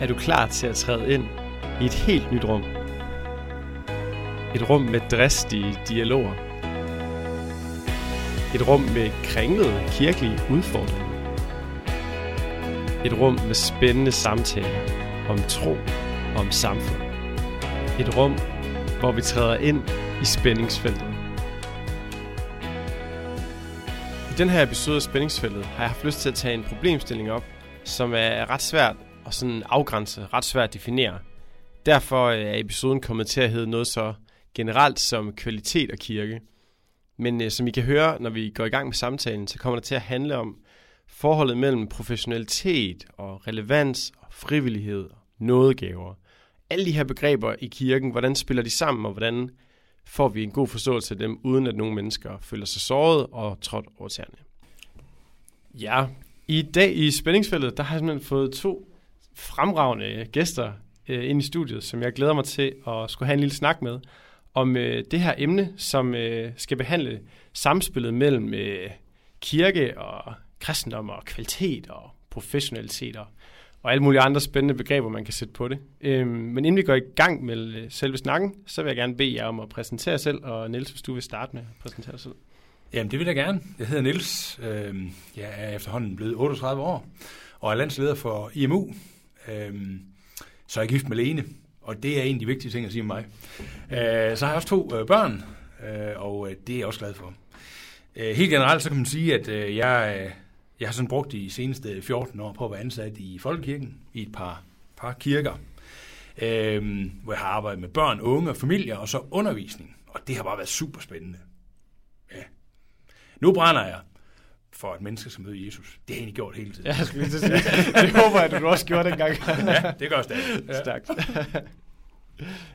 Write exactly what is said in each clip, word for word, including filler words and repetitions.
er du klar til at træde ind i et helt nyt rum. Et rum med dristige dialoger. Et rum med kringlede kirkelige udfordringer. Et rum med spændende samtaler om tro og om samfund. Et rum, hvor vi træder ind i spændingsfeltet. I den her episode af Spændingsfeltet har jeg haft lyst til at tage en problemstilling op, som er ret svært at sådan afgrænse, ret svært at definere. Derfor er episoden kommet til at hedde noget så generelt som kvalitet og kirke. Men som I kan høre, når vi går i gang med samtalen, så kommer det til at handle om forholdet mellem professionalitet og relevans og frivillighed og nådegaver. Alle de her begreber i kirken, hvordan spiller de sammen, og hvordan får vi en god forståelse af dem, uden at nogle mennesker føler sig såret og trådt over tæerne. Ja, i dag i Spændingsfeltet, der har jeg simpelthen fået to fremragende gæster øh, ind i studiet, som jeg glæder mig til at skulle have en lille snak med, om øh, det her emne, som øh, skal behandle samspillet mellem øh, kirke og kristendom og kvalitet og professionalitet og og alle mulige andre spændende begreber, man kan sætte på det. Øhm, men inden vi går i gang med selve snakken, så vil jeg gerne bede jer om at præsentere jer selv, og Niels, hvis du vil starte med at præsentere dig selv. Jamen, det vil jeg gerne. Jeg hedder Niels. Øhm, jeg er efterhånden blevet otteogtredive år, og er landsleder for I M U. Øhm, så er jeg gift med Lene, og det er en af de vigtige ting at sige om mig. Øh, så har jeg også to øh, børn, øh, og det er jeg også glad for. Øh, helt generelt, så kan man sige, at øh, jeg... Øh, Jeg har sådan brugt de seneste fjorten år på at være ansat i Folkekirken, i et par, par kirker, øh, hvor jeg har arbejdet med børn, unge og familier, og så undervisning. Og det har bare været super spændende. Ja. Nu brænder jeg for et menneske, som møder Jesus. Det har jeg egentlig gjort hele tiden. Ja, skal vi sige. Det håber jeg, at du også gjorde dengang. Ja, det gør jeg stadig. Ja. Stærkt.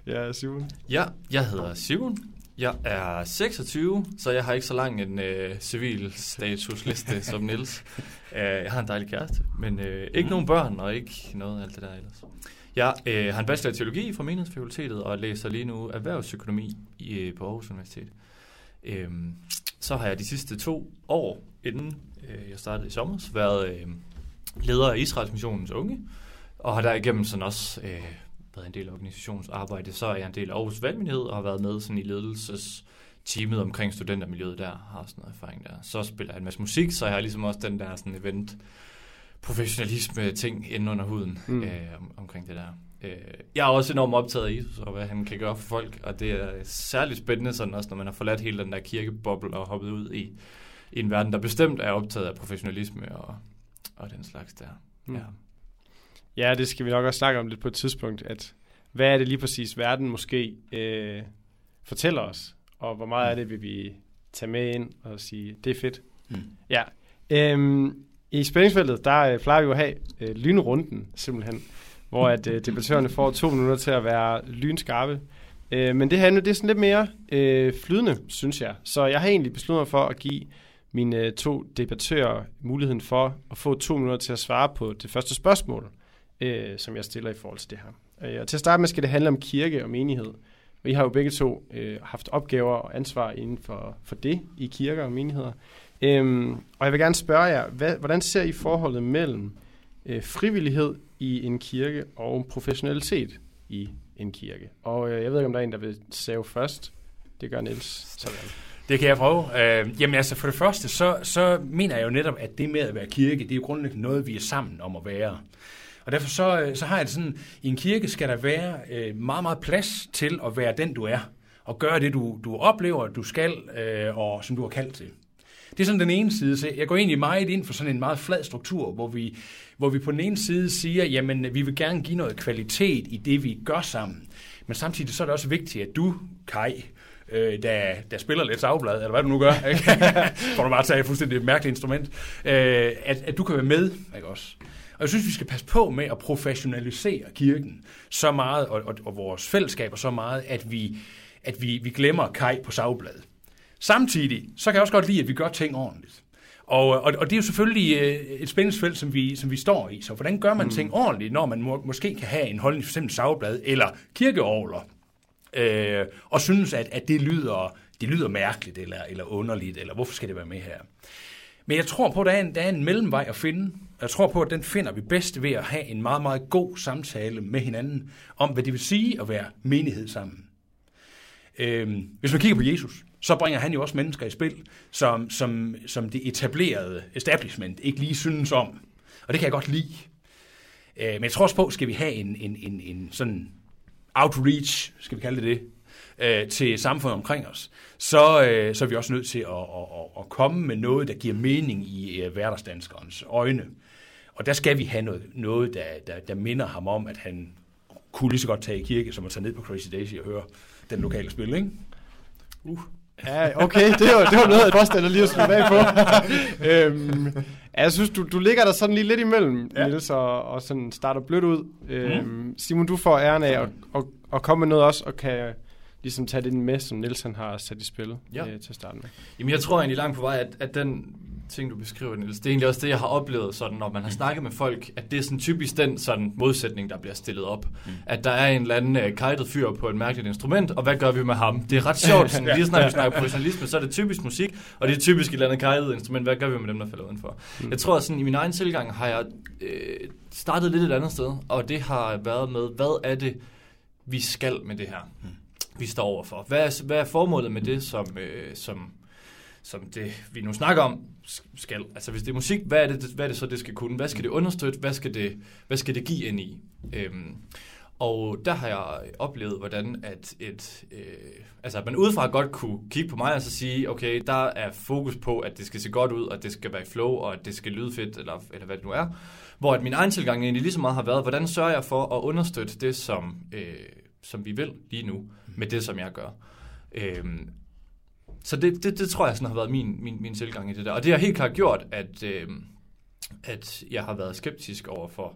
Ja, Simon. Ja, jeg hedder Simon. Jeg er seksogtyve, så jeg har ikke så lang en øh, civil statusliste som Niels. Uh, jeg har en dejlig kæreste, men øh, ikke mm. nogen børn og ikke noget af alt det der ellers. Jeg øh, har en bachelor i teologi fra Menighedsfakultetet og læser lige nu erhvervsøkonomi i, på Aarhus Universitet. Uh, så har jeg de sidste to år, inden øh, jeg startede i sommer, været øh, leder af Israels Missionens Unge, og har derigennem sådan også... Øh, været en del af organisationsarbejde, så er jeg en del af Aarhus Valgmenighed og har været med sådan i ledelsesteamet omkring studentermiljøet der, har sådan noget erfaring der. Så spiller jeg en masse musik, så jeg har ligesom også den der sådan event professionalisme ting inde under huden mm. øh, om, omkring det der. Øh, jeg er også enormt optaget af Jesus og hvad han kan gøre for folk, og det er særligt spændende sådan også, når man har forladt hele den der kirkeboble og hoppet ud i, i en verden, der bestemt er optaget af professionalisme og, og den slags der. Mm. Ja. Ja, det skal vi nok også snakke om lidt på et tidspunkt, at hvad er det lige præcis verden måske øh, fortæller os, og hvor meget af det vil vi tage med ind og sige, det er fedt. Mm. Ja. Øhm, I Spændingsfeltet, der øh, plejer vi jo at have øh, lynrunden simpelthen, hvor at, øh, debattørerne får to minutter til at være lynskarpe. Øh, men det her nu, det er sådan lidt mere øh, flydende, synes jeg. Så jeg har egentlig besluttet mig for at give mine øh, to debattører muligheden for at få to minutter til at svare på det første spørgsmål, Øh, som jeg stiller i forhold til det her. Øh, og til at starte med skal det handle om kirke og menighed. Og I har jo begge to øh, haft opgaver og ansvar inden for, for det i kirker og menigheder. Øh, og jeg vil gerne spørge jer, hvad, hvordan ser I forholdet mellem øh, frivillighed i en kirke og professionalitet i en kirke? Og øh, jeg ved ikke, om der er en, der vil save først. Det gør Niels. Sådan. Det kan jeg prøve. Øh, jamen altså, for det første, så, så mener jeg jo netop, at det med at være kirke, det er jo grundlæggende noget, vi er sammen om at være. Og derfor så, så har jeg det sådan, i en kirke skal der være øh, meget, meget plads til at være den, du er. Og gøre det, du, du oplever, du skal, øh, og som du har kaldt til. Det er sådan den ene side. Så jeg går egentlig meget ind for sådan en meget flad struktur, hvor vi, hvor vi på den ene side siger, jamen vi vil gerne give noget kvalitet i det, vi gør sammen. Men samtidig så er det også vigtigt, at du, Kai, øh, der, der spiller lidt savblad, eller hvad du nu gør, for du bare tager et fuldstændig mærkeligt instrument, øh, at, at du kan være med, ikke også? Og jeg synes, vi skal passe på med at professionalisere kirken så meget, og, og, og vores fællesskaber så meget, at vi, at vi, vi glemmer Kaj på sagbladet. Samtidig, så kan jeg også godt lide, at vi gør ting ordentligt. Og, og, og det er jo selvfølgelig et spændingsfelt, som vi, som vi står i. Så hvordan gør man mm. ting ordentligt, når man må, måske kan have en holdning, for eksempel sagblad eller kirkeorgler, øh, og synes, at, at det, lyder, det lyder mærkeligt eller, eller underligt, eller hvorfor skal det være med her? Men jeg tror på, at der er en, der er en mellemvej at finde. Jeg tror på, at den finder vi bedst ved at have en meget, meget god samtale med hinanden om, hvad det vil sige at være menighed sammen. Øhm, hvis man kigger på Jesus, så bringer han jo også mennesker i spil, som, som, som det etablerede establishment ikke lige synes om. Og det kan jeg godt lide. Øh, men jeg tror også på, skal vi have en, en, en, en sådan outreach, skal vi kalde det det, øh, til samfundet omkring os, så, øh, så er vi også nødt til at, at, at komme med noget, der giver mening i øh, hverdagsdanskerens øjne. Og der skal vi have noget, noget der, der, der minder ham om, at han kunne lige så godt tage i kirke, som at tage ned på Crazy Daisy og høre den lokale spil, ikke? Uh. Ja, okay, det var, det var noget, jeg påstænder lige at slå bag på. øhm, jeg synes, du, du ligger der sådan lige lidt imellem, ja. Niels, og, og sådan starter blødt ud. Øhm, mm. Simon, du får æren af at og, og komme med noget også, og kan ligesom tage det med, som Niels han har sat i spil ja. øh, til at starte med. Jamen, jeg tror egentlig langt på vej, at, at den ting, du beskriver, Niels, det er egentlig også det, jeg har oplevet, sådan, når man har snakket med folk, at det er sådan typisk den sådan, modsætning, der bliver stillet op. Mm. At der er en eller anden uh, kajtet fyr på et mærkeligt instrument, og hvad gør vi med ham? Det er ret sjovt, sådan, lige snart vi snakker professionalisme, så er det typisk musik, og det er typisk et eller andet kajtet instrument. Hvad gør vi med dem, der falder udenfor? Mm. Jeg tror, sådan i min egen tilgang har jeg øh, startet lidt et andet sted, og det har været med, hvad er det, vi skal med det her, mm. vi står overfor? Hvad er, hvad er formålet med det, som... Øh, som som det, vi nu snakker om, skal. Altså hvis det er musik, hvad er det, hvad er det så, det skal kunne? Hvad skal det understøtte? Hvad skal det, hvad skal det give ind i? Øhm, og der har jeg oplevet, hvordan at et, øh, altså at man udefra godt kunne kigge på mig og så sige, okay, der er fokus på, at det skal se godt ud, og det skal være i flow, og at det skal lyde fedt, eller, eller hvad det nu er. Hvor at min egen tilgang egentlig lige så meget har været, hvordan sørger jeg for at understøtte det, som, øh, som vi vil lige nu, med det, som jeg gør. Øhm, Så det, det, det tror jeg sådan har været min, min, min tilgang i det der. Og det har helt klart gjort, at, øh, at jeg har været skeptisk over for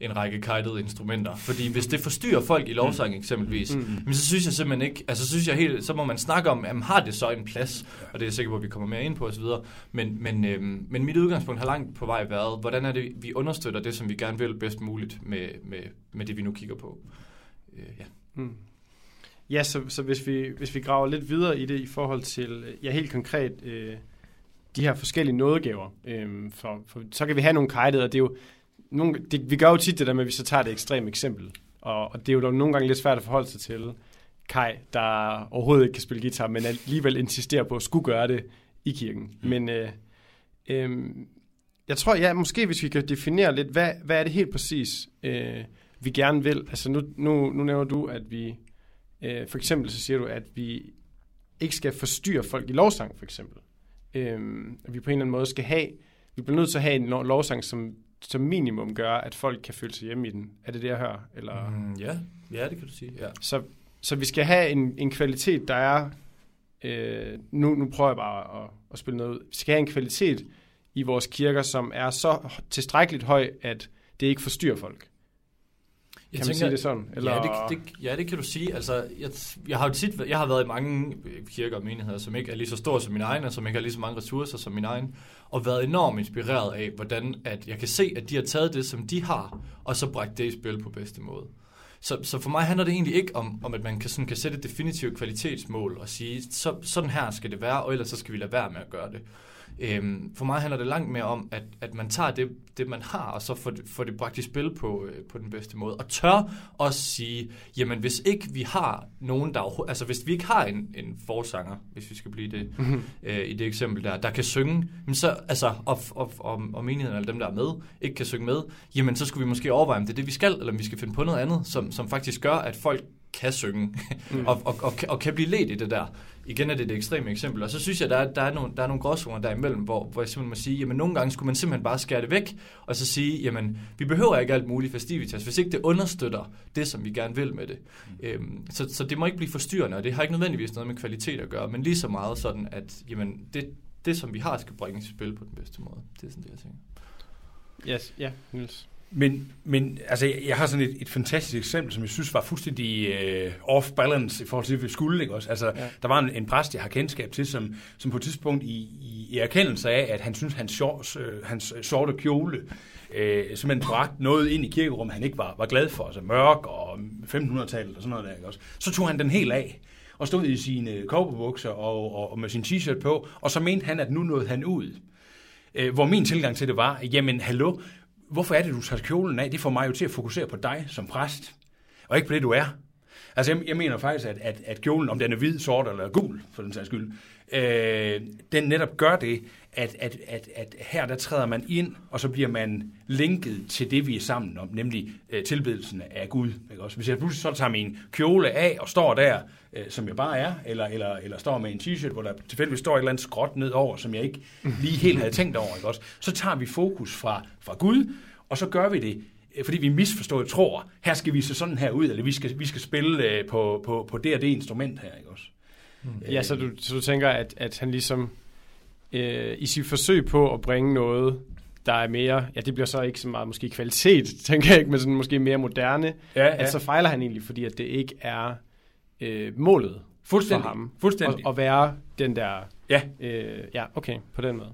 en række kajtede instrumenter. Fordi hvis det forstyrrer folk i lovsang eksempelvis, mm-hmm. men så synes jeg simpelthen ikke, altså synes jeg helt, så må man snakke om, jamen, har det så en plads? Og det er jeg sikker på, at vi kommer mere ind på osv. Men, men, øh, men mit udgangspunkt har langt på vej været, hvordan er det, vi understøtter det, som vi gerne vil bedst muligt med, med, med det, vi nu kigger på. Øh, ja. Mm. Ja, så, så hvis, vi, hvis vi graver lidt videre i det i forhold til, ja helt konkret, øh, de her forskellige nådegaver, øh, for, for så kan vi have nogle kajtede, og det er jo, nogle, det, vi gør jo tit det der med, at vi så tager det ekstreme eksempel, og, og det er jo nogle gange lidt svært at forholde sig til Kai, der overhovedet ikke kan spille guitar, men alligevel insisterer på at skulle gøre det i kirken. Mm. Men øh, øh, jeg tror, ja, måske hvis vi kan definere lidt, hvad, hvad er det helt præcis, øh, vi gerne vil? Altså nu, nu, nu nævner du, at vi... For eksempel så siger du, at vi ikke skal forstyrre folk i lovsang, for eksempel. Øhm, at vi på en eller anden måde skal have, vi bliver nødt til at have en lovsang, som, som minimum gør, at folk kan føle sig hjemme i den. Er det det, jeg hører? Eller? Mm, ja. ja, det kan du sige. Ja. Så, så vi skal have en, en kvalitet, der er, øh, nu, nu prøver jeg bare at, at spille noget ud, vi skal have en kvalitet i vores kirker, som er så tilstrækkeligt høj, at det ikke forstyrrer folk. Kan jeg man tænker, sige det sådan? Eller? Ja, det, det, ja, det kan du sige. Altså, jeg, jeg har jo tit, jeg har været i mange kirker og menigheder, som ikke er lige så store som min egen, og som ikke har lige så mange ressourcer som min egen, og været enormt inspireret af, hvordan at jeg kan se, at de har taget det, som de har, og så bragt det i spil på bedste måde. Så, så for mig handler det egentlig ikke om, om at man kan, sådan, kan sætte et definitivt kvalitetsmål og sige, så, sådan her skal det være, og ellers så skal vi lade være med at gøre det. Øhm, for mig handler det langt mere om, at, at man tager det, det, man har, og så får det, får det bragt i spil på, øh, på den bedste måde. Og tør også sige, jamen hvis ikke vi har nogen, der... Altså hvis vi ikke har en, en forsanger, hvis vi skal blive det mm-hmm. øh, i det eksempel der, der kan synge, men så, altså, og, og, og, og menigheden eller dem, der er med, ikke kan synge med, jamen så skulle vi måske overveje, om det er det, vi skal, eller om vi skal finde på noget andet, som, som faktisk gør, at folk kan synge mm. og, og, og, og kan blive ledt i det der. Igen er det et ekstremt eksempel. Og så synes jeg, der er, der er nogle, der er nogle gråzoner derimellem, hvor, hvor jeg simpelthen må sige, jamen nogle gange skulle man simpelthen bare skære det væk, og så sige, jamen vi behøver ikke alt muligt festivitas, hvis ikke det understøtter det, som vi gerne vil med det. Mm. Øhm, så, så det må ikke blive forstyrrende, og det har ikke nødvendigvis noget med kvalitet at gøre, men lige så meget sådan, at jamen, det, det, som vi har, skal bringes i spil på den bedste måde. Det er sådan det, jeg tænker. Yes, ja, yeah. Niels. Men, men altså, jeg har sådan et, et fantastisk eksempel, som jeg synes var fuldstændig øh, off-balance i forhold til, hvad vi skulle, ikke også? Altså, ja. Der var en, en præst, jeg har kendskab til, som, som på et tidspunkt i, i, i erkendelse af, at han syntes, hans, øh, hans sorte kjole øh, simpelthen bragte noget ind i kirkerummet, han ikke var, var glad for, altså mørk og femtenhundredetallet og sådan noget der, ikke også? Så tog han den helt af og stod i sine cowboybukser og, og, og med sin t-shirt på, og så mente han, at nu nåede han ud. Hvor min tilgang til det var, jamen hallo, hvorfor er det, du tager kjolen af? Det får mig jo til at fokusere på dig som præst, og ikke på det, du er. Altså, jeg, jeg mener faktisk, at, at, at kjolen, om den er hvid, sort eller gul, for den sags skyld, øh, den netop gør det, at, at, at, at her der træder man ind, og så bliver man linket til det, vi er sammen om, nemlig øh, tilbedelsen af Gud. Ikke også? Hvis jeg pludselig så tager min kjole af og står der, øh, som jeg bare er, eller, eller, eller står med en t-shirt, hvor der tilfældigvis står et eller andet skråt nedover, som jeg ikke lige helt havde tænkt over, ikke også? Så tager vi fokus fra, fra Gud, og så gør vi det, fordi vi misforstået tror, her skal vi se sådan her ud, eller vi skal, vi skal spille på, på, på det og det instrument her, ikke også? Mm. Ja, så du, så du tænker, at, at han ligesom øh, i sit forsøg på at bringe noget, der er mere, ja, det bliver så ikke så meget måske kvalitet, tænker jeg ikke, men sådan måske mere moderne, ja, ja. At så fejler han egentlig, fordi at det ikke er øh, målet for ham. Fuldstændig. At, at være den der, ja, øh, ja okay, på den måde.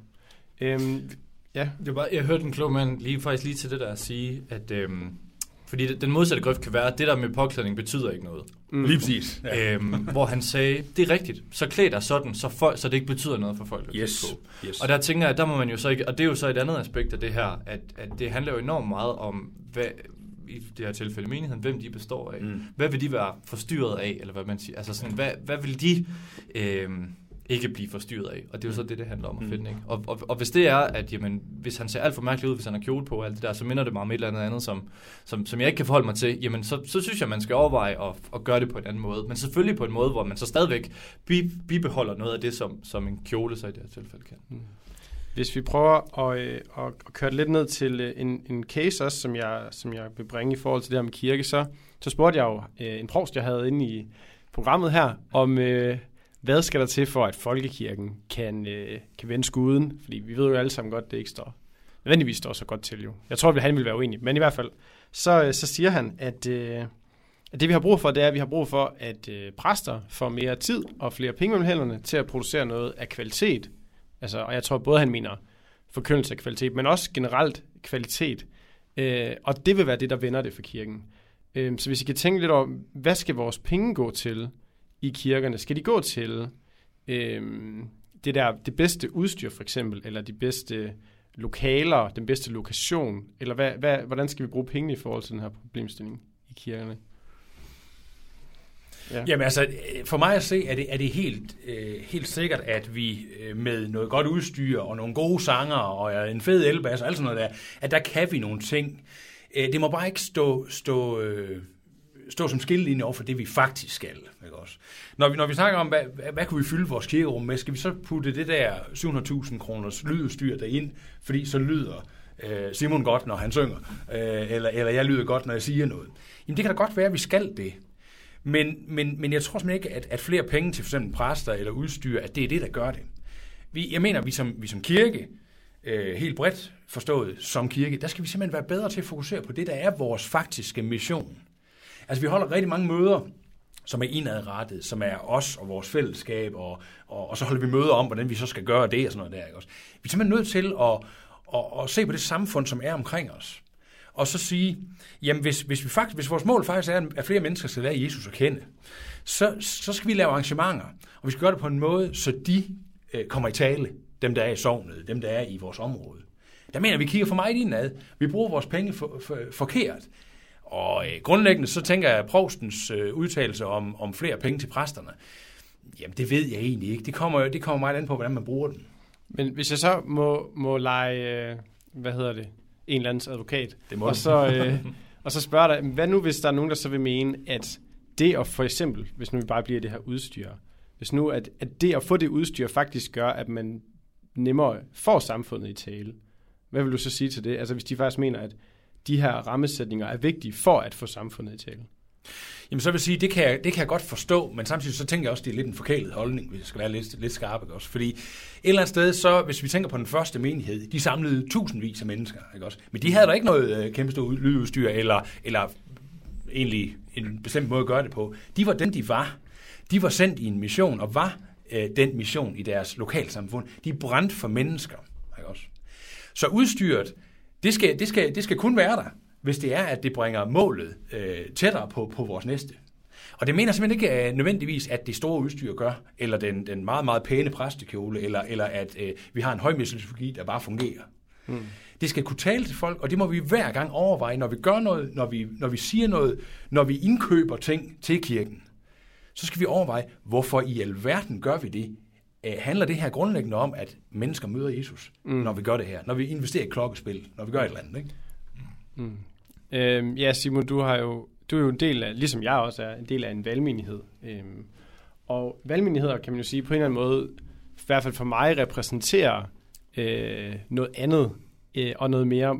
Øhm, Ja, jeg, bare, jeg hørte en klog mand lige, faktisk lige til det der at sige, at øhm, fordi den modsatte grøft kan være, at det der med påklædning betyder ikke noget. Mm. Lige præcis. Ja. Øhm, hvor han sagde, det er rigtigt, så klæd dig sådan, så, folk, så det ikke betyder noget for folk. Yes. Yes. Og der tænker jeg, der må man jo så ikke, og det er jo så et andet aspekt af det her, at, at det handler jo enormt meget om, hvad, i det her tilfælde menigheden, hvem de består af. Mm. Hvad vil de være forstyrret af, eller hvad man siger. Altså sådan, hvad, hvad vil de... Øhm, ikke blive forstyrret af, og det er jo så det, det handler om at finde, ikke? Og, og, og hvis det er, at jamen, hvis han ser alt for mærkeligt ud, hvis han har kjole på og alt det der, så minder det mig om et eller andet andet, som, som, som jeg ikke kan forholde mig til, jamen så, så synes jeg, man skal overveje at, at gøre det på en anden måde, men selvfølgelig på en måde, hvor man så stadigvæk bibeholder noget af det, som, som en kjole så i det her tilfælde kan. Mm. Hvis vi prøver at, øh, at køre lidt ned til en, en case også, som jeg, som jeg vil bringe i forhold til det her med kirke, så, så spurgte jeg jo øh, en provst, jeg havde inde i programmet her, om... Øh, Hvad skal der til for, at folkekirken kan, øh, kan vende skuden? Fordi vi ved jo alle sammen godt, det ikke står. Nødvendigvis står så godt til jo. Jeg tror, at han ville være uenig, men i hvert fald. Så, øh, så siger han, at, øh, at det vi har brug for, det er, at vi har brug for, at øh, præster får mere tid og flere penge mellem hænderne til at producere noget af kvalitet. Altså, og jeg tror både, han mener forkyndelse af kvalitet, men også generelt kvalitet. Øh, og det vil være det, der vender det for kirken. Øh, så hvis I kan tænke lidt over, hvad skal vores penge gå til? I kirkerne, skal de gå til øh, det der, det bedste udstyr for eksempel, eller de bedste lokaler, den bedste lokation, eller hvad, hvad, hvordan skal vi bruge penge i forhold til den her problemstilling i kirkerne? Ja. Jamen altså, for mig at se, er det, er det helt, øh, helt sikkert, at vi med noget godt udstyr, og nogle gode sanger, og en fed elbass, og alt sådan noget der, at der kan vi nogle ting. Det må bare ikke stå... stå øh, stå som skillelinje over for det, vi faktisk skal. Ikke også? Når, vi, når vi snakker om, hvad, hvad, hvad kan vi fylde vores kirkerum med, skal vi så putte det der syv hundrede tusind kroners lydudstyr derind, fordi så lyder øh, Simon godt, når han synger, øh, eller, eller jeg lyder godt, når jeg siger noget. Jamen det kan da godt være, at vi skal det. Men, men, men jeg tror simpelthen ikke, at, at flere penge til for eksempel præster eller udstyr, at det er det, der gør det. Vi, jeg mener, vi som, vi som kirke, øh, helt bredt forstået som kirke, der skal vi simpelthen være bedre til at fokusere på det, der er vores faktiske mission. Altså, vi holder rigtig mange møder, som er indadrettet, som er os og vores fællesskab, og, og, og så holder vi møder om, hvordan vi så skal gøre det og sådan noget der. Ikke også? Vi er simpelthen nødt til at, at, at se på det samfund, som er omkring os, og så sige, jamen, hvis, hvis, vi faktisk, hvis vores mål faktisk er, at flere mennesker skal lære Jesus at kende, så, så skal vi lave arrangementer, og vi skal gøre det på en måde, så de øh, kommer i tale, dem, der er i sognet, dem, der er i vores område. Der mener vi kigger for meget indad. Vi bruger vores penge for, for, forkert. Og øh, grundlæggende, så tænker jeg, provstens øh, udtalelse om, om flere penge til præsterne, jamen det ved jeg egentlig ikke. Det kommer, det kommer meget an på, hvordan man bruger den. Men hvis jeg så må, må lege, øh, hvad hedder det, en eller andens advokat, og så, øh, og så spørger dig, hvad nu hvis der er nogen, der så vil mene, at det at for eksempel, hvis nu vi bare bliver det her udstyr, hvis nu at, at det at få det udstyr faktisk gør, at man nemmere får samfundet i tale, hvad vil du så sige til det? Altså hvis de faktisk mener, at de her rammesætninger er vigtige for at få samfundet i tale. Jamen så vil jeg sige, det kan jeg, det kan jeg godt forstå, men samtidig så tænker jeg også, det er lidt en forkælet holdning, hvis jeg skal være lidt, lidt skarp, ikke også? Fordi et eller andet sted, så hvis vi tænker på den første menighed, de samlede tusindvis af mennesker, ikke også? Men de havde da ikke noget kæmpe stort lydudstyr, eller, eller egentlig en bestemt måde at gøre det på. De var den, de var. De var sendt i en mission, og var øh, den mission i deres lokalsamfund. De brændte for mennesker, ikke også? Så udstyret, Det skal, det, skal, det skal kun være der, hvis det er, at det bringer målet øh, tættere på, på vores næste. Og det mener simpelthen ikke øh, nødvendigvis, at det store udstyr gør, eller den, den meget, meget pæne præstekjole, eller, eller at øh, vi har en højmesseliturgi, der bare fungerer. Mm. Det skal kunne tale til folk, og det må vi hver gang overveje, når vi gør noget, når vi, når vi siger noget, når vi indkøber ting til kirken. Så skal vi overveje, hvorfor i alverden gør vi det? Handler det her grundlæggende om, at mennesker møder Jesus, mm. når vi gør det her? Når vi investerer i klokkespil, når vi gør et eller andet, ikke? Mm. Øhm, ja, Simon, du, har jo, du er jo en del af, ligesom jeg også er, en del af en valgmenighed. Øhm, og valgmenigheder, kan man jo sige, på en eller anden måde, i hvert fald for mig, repræsenterer øh, noget andet, øh, og noget mere,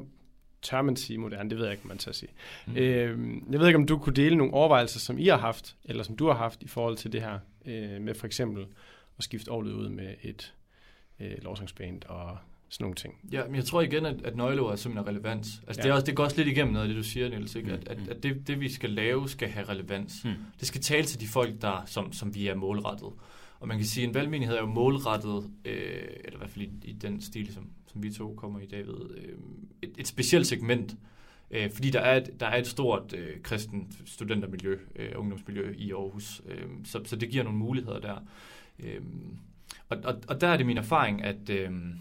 tør man sige moderne, det ved jeg ikke, om man tør sige. Mm. Øhm, jeg ved ikke, om du kunne dele nogle overvejelser, som I har haft, eller som du har haft i forhold til det her, øh, med for eksempel og skifte året ud med et øh, lovsangsband og sådan nogle ting. Ja, men jeg tror igen, at, at nøgleordet er simpelthen relevans. Altså, ja. det, er også, det går også lidt igennem noget af det, du siger, Niels, ikke? At, at, at det, det, vi skal lave, skal have relevans. Hmm. Det skal tale til de folk, der, som, som vi er målrettet. Og man kan sige, at en valgmenighed er jo målrettet, øh, eller i hvert fald i, i den stil, som, som vi to kommer i dag ved, øh, et, et specielt segment. Øh, fordi der er et, der er et stort øh, kristent studentermiljø, øh, ungdomsmiljø i Aarhus. Øh, så, så det giver nogle muligheder der. Øhm, og, og, og der er det min erfaring, at, øhm,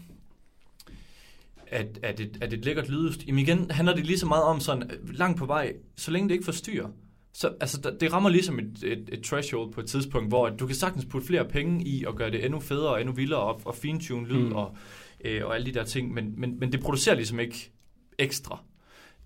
at, at, et, at et lækkert lydudstyr, jamen igen handler det lige så meget om sådan, langt på vej, så længe det ikke forstyrrer. Så, altså, det rammer ligesom et, et, et threshold på et tidspunkt, hvor du kan sagtens putte flere penge i og gøre det endnu federe og endnu vildere og, og fintune lyd mm. og, øh, og alle de der ting, men, men, men det producerer ligesom ikke ekstra.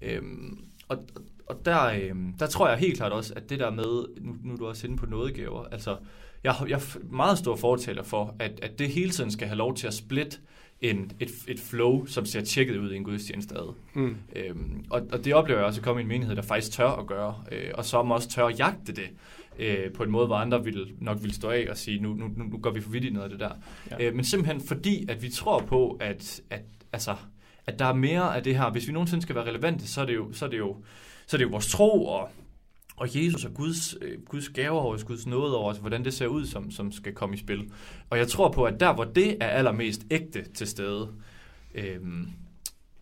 Øhm, og og der, øh, der tror jeg helt klart også, at det der med, nu, nu er du også inde på nådegaver, altså Jeg, jeg er meget stor fortaler for, at, at det hele tiden skal have lov til at splitte en, et, et flow, som ser tjekket ud i en gudstjeneste ad. Mm. Øhm, og, og det oplever jeg også at komme i en menighed, der faktisk tør at gøre, øh, og som også tør at jagte det, øh, på en måde, hvor andre vil, nok vil stå af og sige, nu, nu, nu går vi for vidt i noget af det der. Ja. Øh, men simpelthen fordi, at vi tror på, at, at, altså, at der er mere af det her. Hvis vi nogensinde skal være relevante, så er det jo, så er det jo, så er det jo vores tro og... og Jesus og Guds, Guds gaver over os, Guds nåde over os, hvordan det ser ud, som, som skal komme i spil. Og jeg tror på, at der, hvor det er allermest ægte til stede, øhm,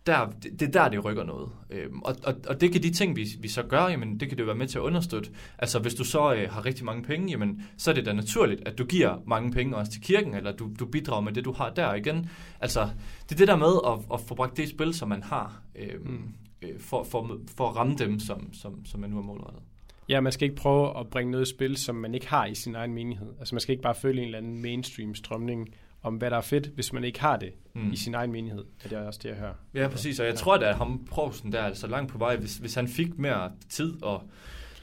der, det er der, det rykker noget. Øhm, og, og, og det kan de ting, vi, vi så gør, jamen, det kan det være med til at understøtte. Altså, hvis du så øh, har rigtig mange penge, jamen, så er det da naturligt, at du giver mange penge også til kirken, eller du, du bidrager med det, du har der igen. Altså, det er det der med at, at få bragt det spil, som man har, øhm, øh, for, for, for at ramme dem, som, som, som man nu er målrettet. Ja, man skal ikke prøve at bringe noget i spil, som man ikke har i sin egen menighed. Altså man skal ikke bare følge en eller anden mainstream-strømning om, hvad der er fedt, hvis man ikke har det mm. i sin egen menighed. Og det er også det, jeg hører. Ja, præcis. Og jeg ja. tror da, at ham Provsten der er altså langt på vej. Hvis, hvis han fik mere tid og,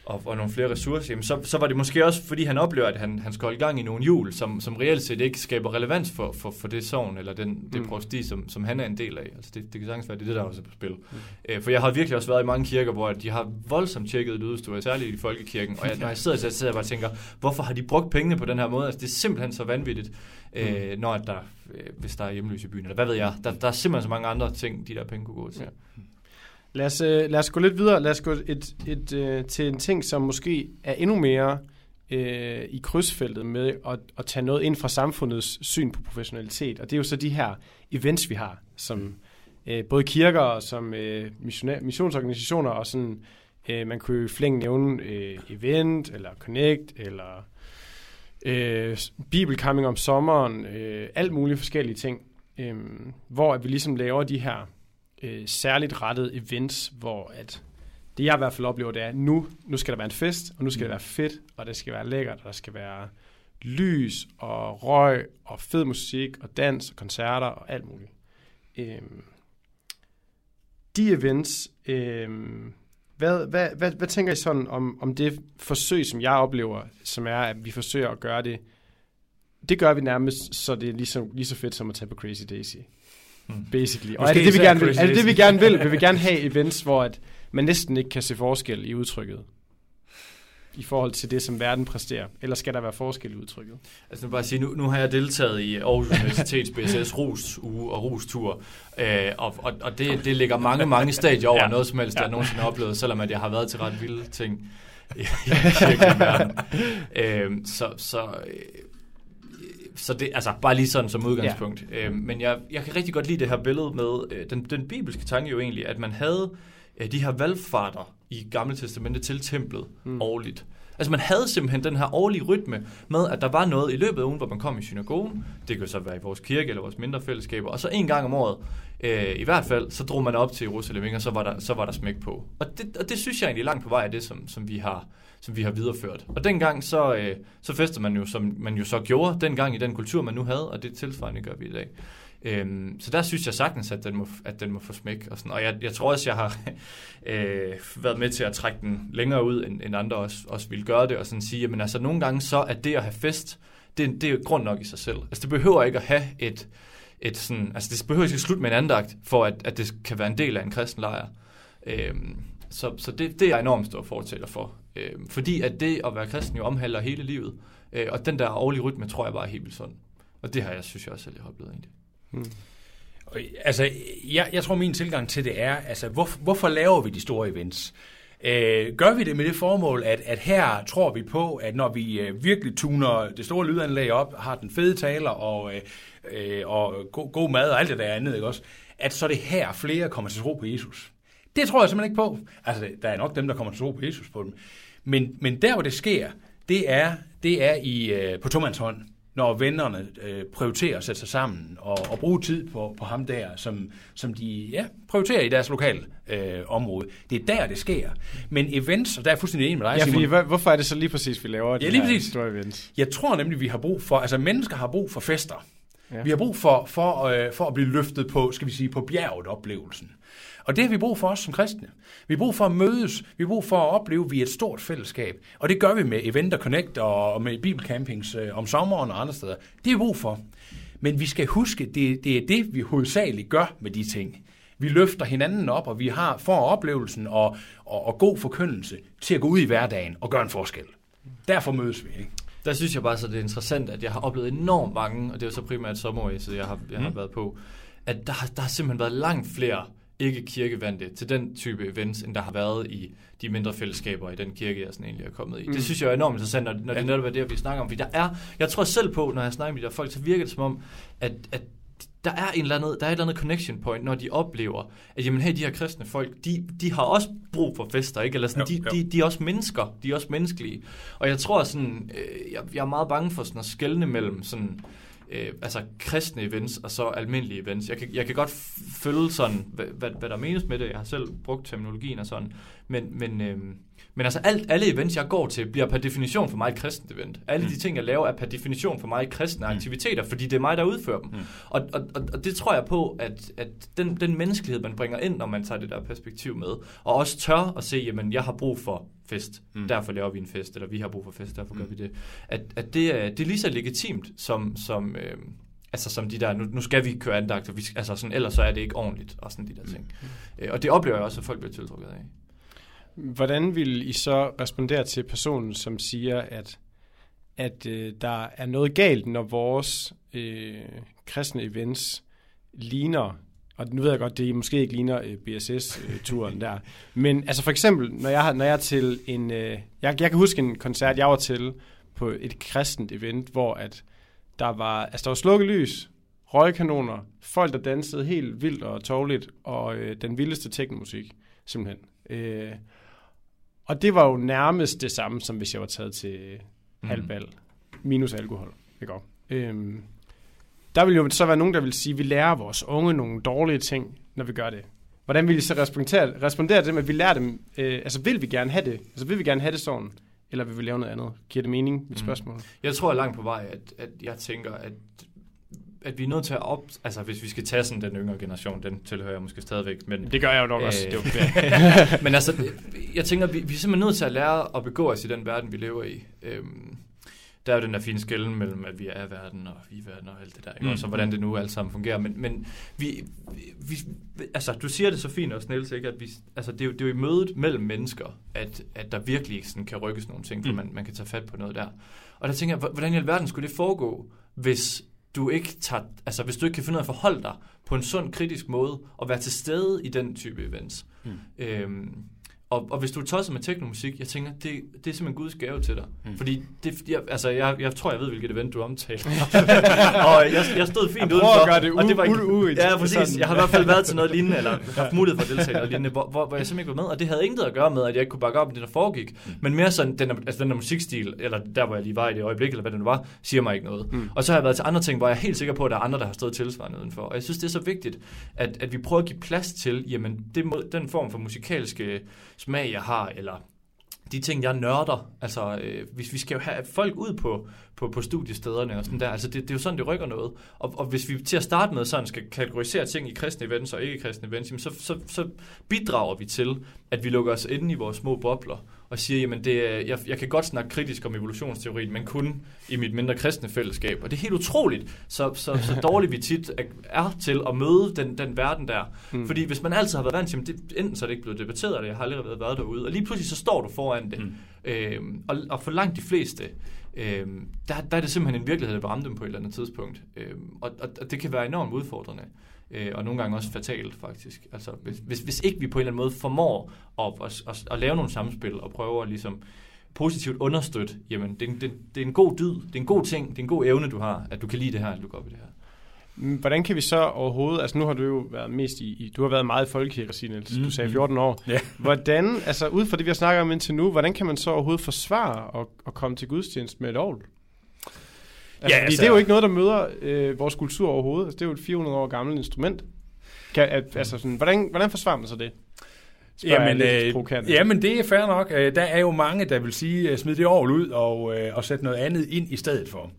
og, og nogle flere ressourcer, jamen, så, så var det måske også, fordi han oplever, at han, han skal holde gang i nogle hjul, som, som reelt set ikke skaber relevans for, for, for det sogn eller den, det mm. provsti, som, som han er en del af. Altså det, det kan sagtens være, det er det, der også er på spil. Mm. Æ, for jeg har virkelig også været i mange kirker, hvor de har voldsomt tjekket lydudstyr, særligt i Folkekirken, og jeg, når jeg sidder til, så jeg bare tænker, hvorfor har de brugt pengene på den her måde? Altså det er simpelthen så vanvittigt, mm. øh, når der, øh, hvis der er hjemløse i byen, eller hvad ved jeg. Der, der er simpelthen så mange andre ting, de der penge kunne gå til. Mm. Lad os, lad os gå lidt videre. Lad os gå et, et, et, til en ting, som måske er endnu mere øh, i krydsfeltet med at, at tage noget ind fra samfundets syn på professionalitet. Og det er jo så de her events, vi har, som øh, både kirker og som øh, missionær, missionsorganisationer. Og sådan, øh, man kunne jo flænge nævne øh, event eller connect eller øh, bibelcamping om sommeren. Øh, alt mulige forskellige ting, øh, hvor at vi ligesom laver de her... Øh, særligt rettede events, hvor at det jeg i hvert fald oplever, det er, at nu, nu skal der være en fest, og nu skal mm. det være fedt, og det skal være lækkert, og der skal være lys, og røg, og fed musik, og dans, og koncerter, og alt muligt. Øh, de events, øh, hvad, hvad, hvad, hvad tænker I sådan om, om det forsøg, som jeg oplever, som er, at vi forsøger at gøre det, det gør vi nærmest, så det er ligesom, lige så fedt som at tage på Crazy Daisy. Basically. Og er det det, vi gerne vil? Er det det, vi gerne vil? Vil vi gerne have events, hvor at man næsten ikke kan se forskel i udtrykket i forhold til det, som verden præsterer? Eller skal der være forskel i udtrykket? Altså nu bare sige, nu, nu har jeg deltaget i Aarhus Universitets B S S Rus-uge og Rus-tur, øh, og, og, og det, det ligger mange, mange stadier over ja. noget som helst, der ja. nogensinde har oplevet, selvom at jeg har været til ret vilde ting i, i kirken i verden. Øh, så... så øh, Så det, altså bare lige sådan som udgangspunkt. Ja. Øh, men jeg, jeg kan rigtig godt lide det her billede med, øh, den, den bibelske tanke jo egentlig, at man havde øh, de her valgfarter i Gamle Testamente til templet mm. årligt. Altså man havde simpelthen den her årlige rytme med, at der var noget i løbet af ugen, hvor man kom i synagogen. Det kunne så være i vores kirke eller vores mindre fællesskaber. Og så en gang om året, Øh, I hvert fald, så drog man op til Jerusalem, ikke? Og så var der, så var der smæk på. Og det, og det synes jeg egentlig langt på vej af det, som, som, vi, har, som vi har videreført. Og dengang, så, øh, så fester man jo, som man jo så gjorde, dengang i den kultur, man nu havde, og det tilsvarende gør vi i dag. Øh, så der synes jeg sagtens, at den må, at den må få smæk. Og, sådan. Og jeg, jeg tror også, jeg har øh, været med til at trække den længere ud, end, end andre også, også ville gøre det, og sådan sige, jamen altså nogle gange så, at det at have fest, det, det er grund nok i sig selv. Altså det behøver ikke at have et... Et sådan, altså det behøver ikke at slutte med en andagt, for at, at det kan være en del af en kristen lejr. Øhm, så så det, det er jeg enormt stor fortæller for. Øhm, fordi at det at være kristen jo omhandler hele livet, øh, og den der årlige rytme, tror jeg bare er helt vildt sådan. Og det har jeg, synes jeg også selv, jeg har oplevet egentlig. Hmm. Og, altså, jeg, jeg tror min tilgang til det er, altså hvor, hvorfor laver vi de store events? Øh, gør vi det med det formål, at, at her tror vi på, at når vi øh, virkelig tuner det store lydanlæg op, har den fede taler og... Øh, og god, god mad og alt det der andet, ikke også? At så det her flere kommer til tro på Jesus. Det tror jeg simpelthen ikke på. Altså, der er nok dem, der kommer til tro på Jesus på dem. Men, men der, hvor det sker, det er, det er i, på tomandshånd, når vennerne øh, prioriterer at sætte sig sammen og, og bruge tid på, på ham der, som, som de ja, prioriterer i deres lokale øh, område. Det er der, det sker. Men events, og der er fuldstændig enig med dig, ja, Simon. Fordi, hvorfor er det så lige præcis, vi laver ja, lige præcis. Store events? Jeg tror nemlig, vi har brug for, altså mennesker har brug for fester. Ja. Vi har brug for, for, øh, for at blive løftet på, skal vi sige, på bjerget oplevelsen. Og det har vi brug for os som kristne. Vi har brug for at mødes, vi har brug for at opleve, at vi er et stort fællesskab. Og det gør vi med Event og Connect og, og med bibelcampings øh, om sommeren og andre steder. Det har vi brug for. Men vi skal huske, det, det er det, vi hovedsageligt gør med de ting. Vi løfter hinanden op, og vi har for oplevelsen og, og, og god forkyndelse til at gå ud i hverdagen og gøre en forskel. Derfor mødes vi, ikke? Der synes jeg bare, så det er interessant, at jeg har oplevet enormt mange, og det er jo så primært sommerårset, jeg har, jeg har mm. været på, at der, der har simpelthen været langt flere ikke-kirkevante til den type events, end der har været i de mindre fællesskaber i den kirke, jeg sådan egentlig er kommet i. Mm. Det synes jeg er enormt interessant, når, når ja. det netop er det, vi snakker om. Fordi der er, jeg tror selv på, når jeg snakker med de der folk, så virker det som om, at, at der er en eller anden, der er et eller andet connection point, når de oplever, at jamen hey, de her kristne folk, de, de har også brug for fester, ikke? Eller sådan, jo, de, jo. De, de er også mennesker, de er også menneskelige. Og jeg tror sådan, øh, jeg, jeg er meget bange for sådan at skelne mellem sådan, øh, altså kristne events og så almindelige events. Jeg kan, jeg kan godt følge sådan, hvad, hvad, hvad der menes med det. Jeg har selv brugt terminologien og sådan, men men øh, Men altså alt, alle events, jeg går til, bliver per definition for mig et kristent event. Alle mm. de ting, jeg laver, er per definition for mig kristne aktiviteter, fordi det er mig, der udfører dem. Mm. Og, og, og det tror jeg på, at, at den, den menneskelighed, man bringer ind, når man tager det der perspektiv med, og også tør at se, jamen, jeg har brug for fest, mm. derfor laver vi en fest, eller vi har brug for fest, derfor gør mm. vi det. At, at det, er, det er lige så legitimt, som, som, øh, altså, som de der, nu, nu skal vi køre andagter, vi, altså, sådan, ellers så er det ikke ordentligt, og sådan de der ting. Mm. Og det oplever jeg også, at folk bliver tiltrukket af. Hvordan vil I så respondere til personen, som siger, at, at øh, der er noget galt, når vores øh, kristne events ligner, og nu ved jeg godt, det måske ikke ligner øh, B S S-turen der, men altså for eksempel, når jeg, når jeg er til en, øh, jeg, jeg kan huske en koncert, jeg var til på et kristent event, hvor at der var, altså der var slukket lys, røgkanoner, folk der dansede helt vildt og tovligt, og øh, den vildeste teknomusik, simpelthen. Øh, og det var jo nærmest det samme, som hvis jeg var taget til halvbal, minus alkohol. Ikke? Øh, der vil jo så være nogen, der vil sige, at vi lærer vores unge nogle dårlige ting, når vi gør det. Hvordan vil I så respondere, respondere til dem, at vi lærer dem, øh, altså vil vi gerne have det? Altså vil vi gerne have det sådan? Eller vil vi lave noget andet? Giver det mening, mit spørgsmål? Mm. Jeg tror langt på vej, at, at jeg tænker, at at vi er nødt til at op... Altså, hvis vi skal tage sådan den yngre generation, den tilhører jeg måske stadigvæk, men... Det gør jeg jo nok øh, også. Men altså, jeg tænker, vi, vi er simpelthen nødt til at lære at begå os i den verden, vi lever i. Øhm, der er jo den der fine skelnen mellem, at vi er verden, og vi er verden, og alt det der, ikke? Mm. Og så hvordan det nu alt sammen fungerer. Men, men vi, vi... Altså, du siger det så fint også, Niels, ikke? At vi, altså, det er, jo, det er jo i mødet mellem mennesker, at, at der virkelig sådan, kan rykkes nogle ting, for mm. man, man kan tage fat på noget der. Og der tænker jeg, hvordan i alverden skulle det foregå, hvis... Du ikke tager, altså hvis du ikke kan finde ud af at forholde dig på en sund, kritisk måde og være til stede i den type events. Mm. Øhm, Og, og hvis du er tosset med teknomusik, jeg tænker, det, det er simpelthen Guds gave til dig. Mm. Fordi, det, jeg, altså, jeg, jeg tror, jeg ved, hvilket event du omtalte. Og jeg, jeg stod fint udenfor. Jeg prøver at gøre det, u- det var ikke, u- u- ja, præcis. Jeg har i hvert fald været til noget lignende, eller haft mulighed for at deltage i noget lignende, hvor, hvor, hvor jeg simpelthen ikke var med. Og det havde intet at gøre med, at jeg ikke kunne bakke op med det, der foregik. Mm. Men mere sådan, den, altså, den der musikstil, eller der, hvor jeg lige var i det øjeblik, eller hvad det nu var, siger mig ikke noget. Mm. Og så har jeg været til andre ting, hvor jeg er helt sikker på, at der er andre, der har stået tilsvarende udenfor. Og jeg synes, det er så vigtigt, at, at vi prøver at give plads til, jamen, det, den form for musikalske smag, jeg har, eller de ting, jeg nørder. Altså, øh, hvis vi skal jo have folk ud på, på, på studiestederne og sådan der. Altså, det, det er jo sådan, det rykker noget. Og, og hvis vi til at starte med sådan skal kategorisere ting i kristne events og ikke-kristne events, så, så, så bidrager vi til, at vi lukker os inde i vores små bobler og siger, jamen, det, jeg, jeg kan godt snakke kritisk om evolutionsteorien, men kun i mit mindre kristne fællesskab. Og det er helt utroligt, så, så, så dårligt vi tit er til at møde den, den verden der. Mm. Fordi hvis man altid har været vant til, det, enten så er det ikke blevet debatteret, eller jeg har aldrig været derude, og lige pludselig så står du foran det. Mm. Øhm, og, og for langt de fleste, øhm, der, der er det simpelthen en virkelighed, der vil ramme dem på et eller andet tidspunkt. Øhm, og, og, og det kan være enormt udfordrende. Og nogle gange også fatalt, faktisk. Altså, hvis, hvis, hvis ikke vi på en eller anden måde formår at, at, at, at lave nogle samspil og prøve at ligesom positivt understøtte, jamen, det, det, det er en god dyd, det er en god ting, det er en god evne, du har, at du kan lide det her, at du går op i det her. Hvordan kan vi så overhovedet, altså nu har du jo været mest i, du har været meget i folkekirken, Niels, du sagde fjorten år. Ja. Hvordan, altså ud fra det, vi har snakket om indtil nu, hvordan kan man så overhovedet forsvare at, at komme til gudstjeneste med et orgel? Altså, ja, altså, det er jo ikke noget, der møder øh, vores kultur overhovedet. Altså, det er jo et fire hundrede år gammelt instrument. Kan, altså, sådan, hvordan, hvordan forsvarer man så det? Jamen, øh, jamen, det er fair nok. Der er jo mange, der vil sige, smid det orgel ud og, øh, og sætte noget andet ind i stedet for.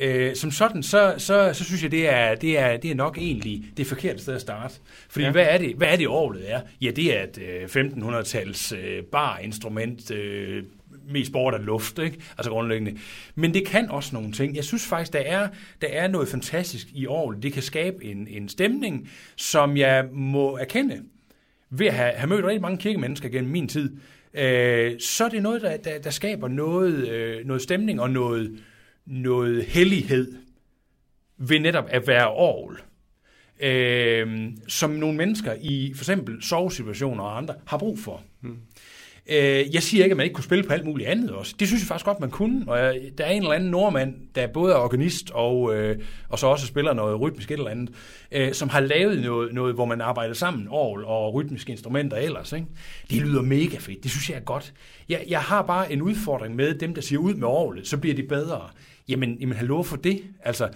Øh, som sådan, så, så, så synes jeg, det er, det, er, det er nok egentlig det forkerte sted at starte. Fordi ja. hvad, er det, hvad er det orgelet er? Ja, det er et øh, femtenhundredetals øh, barinstrument, øh, mest bort af luft, ikke? Altså grundlæggende. Men det kan også nogle ting. Jeg synes faktisk, der er, der er noget fantastisk i orgel. Det kan skabe en, en stemning, som jeg må erkende ved at have, have mødt rigtig mange kirkemennesker gennem min tid. Øh, så er det noget, der, der, der skaber noget, øh, noget stemning og noget, noget hellighed ved netop at være orgel. Øh, som nogle mennesker i for eksempel sorgsituationer og andre har brug for. Hmm. Jeg siger ikke, at man ikke kunne spille på alt muligt andet også. Det synes jeg faktisk godt, man kunne. Og der er en eller anden nordmand, der både er organist og, øh, og så også spiller noget rytmisk eller andet, øh, som har lavet noget, noget, hvor man arbejder sammen, orgel og rytmiske instrumenter ellers. Ikke? Det lyder mega fedt. Det synes jeg er godt. Jeg, jeg har bare en udfordring med dem, der siger ud med orgelet, så bliver det bedre. Jamen, jamen have lov for det. Altså,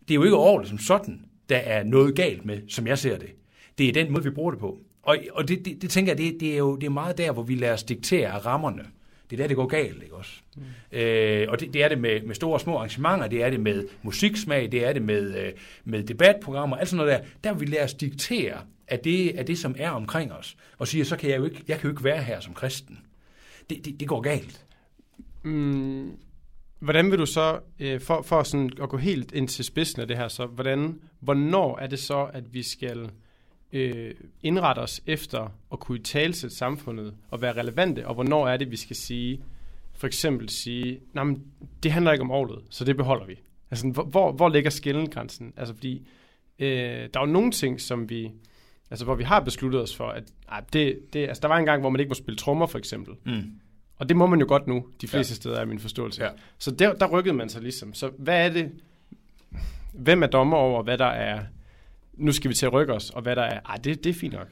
det er jo ikke orgelet som sådan, der er noget galt med, som jeg ser det. Det er den måde, vi bruger det på. Og, og det, det, det tænker jeg, det, det er jo det er meget der, hvor vi lader os diktere rammerne. Det er der, det går galt, ikke også? Mm. Øh, og det, det er det med, med store og små arrangementer, det er det med musiksmag, det er det med, med debatprogrammer, alt sådan noget der. Der vi lader os diktere af det, af det, som er omkring os, og siger, så kan jeg jo ikke, jeg kan jo ikke være her som kristen. Det, det, det går galt. Mm. Hvordan vil du så, for, for sådan at gå helt ind til spidsen af det her, så hvordan, hvornår er det så, at vi skal indrette os efter at kunne italesætte samfundet og være relevante, og hvornår er det, vi skal sige, for eksempel sige, nej, men det handler ikke om orglet, så det beholder vi. Altså, hvor, hvor ligger skillegrænsen? Altså, fordi øh, der er jo nogle ting, som vi, altså, hvor vi har besluttet os for, at nej, det, det, altså, der var en gang, hvor man ikke må spille trommer, for eksempel. Mm. Og det må man jo godt nu, de fleste ja. steder, er min forståelse. Ja. Så der, der rykkede man sig ligesom. Så hvad er det, hvem er dommer over, hvad der er, nu skal vi til at rykke os, og hvad der er, ej, det, det er fint nok.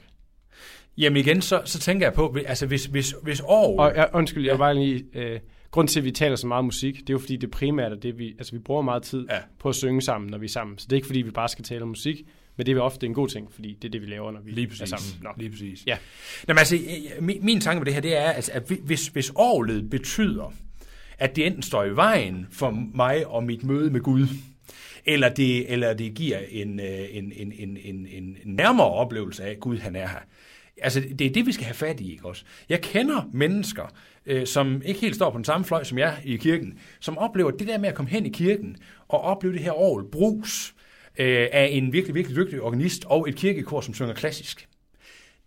Jamen igen, så, så tænker jeg på, altså hvis, hvis, hvis orgel... Og, jeg, undskyld, jeg ja. var lige... Øh, grunden til, at vi taler så meget musik, det er jo fordi, det primært er det, vi... Altså vi bruger meget tid ja. på at synge sammen, når vi er sammen. Så det er ikke fordi, vi bare skal tale om musik, men det er ofte en god ting, fordi det er det, vi laver, når vi lige præcis. er sammen. Nå. Lige præcis. Ja. Jamen altså, min, min tanke på det her, det er, altså, at hvis, hvis orglet betyder, at det enten står i vejen for mig og mit møde med Gud, eller det, eller det giver en, en, en, en, en nærmere oplevelse af, Gud han er her. Altså, det er det, vi skal have fat i, ikke også? Jeg kender mennesker, øh, som ikke helt står på den samme fløj som jeg i kirken, som oplever det der med at komme hen i kirken og opleve det her orgel brus øh, af en virkelig, virkelig dygtig organist og et kirkekor, som synger klassisk.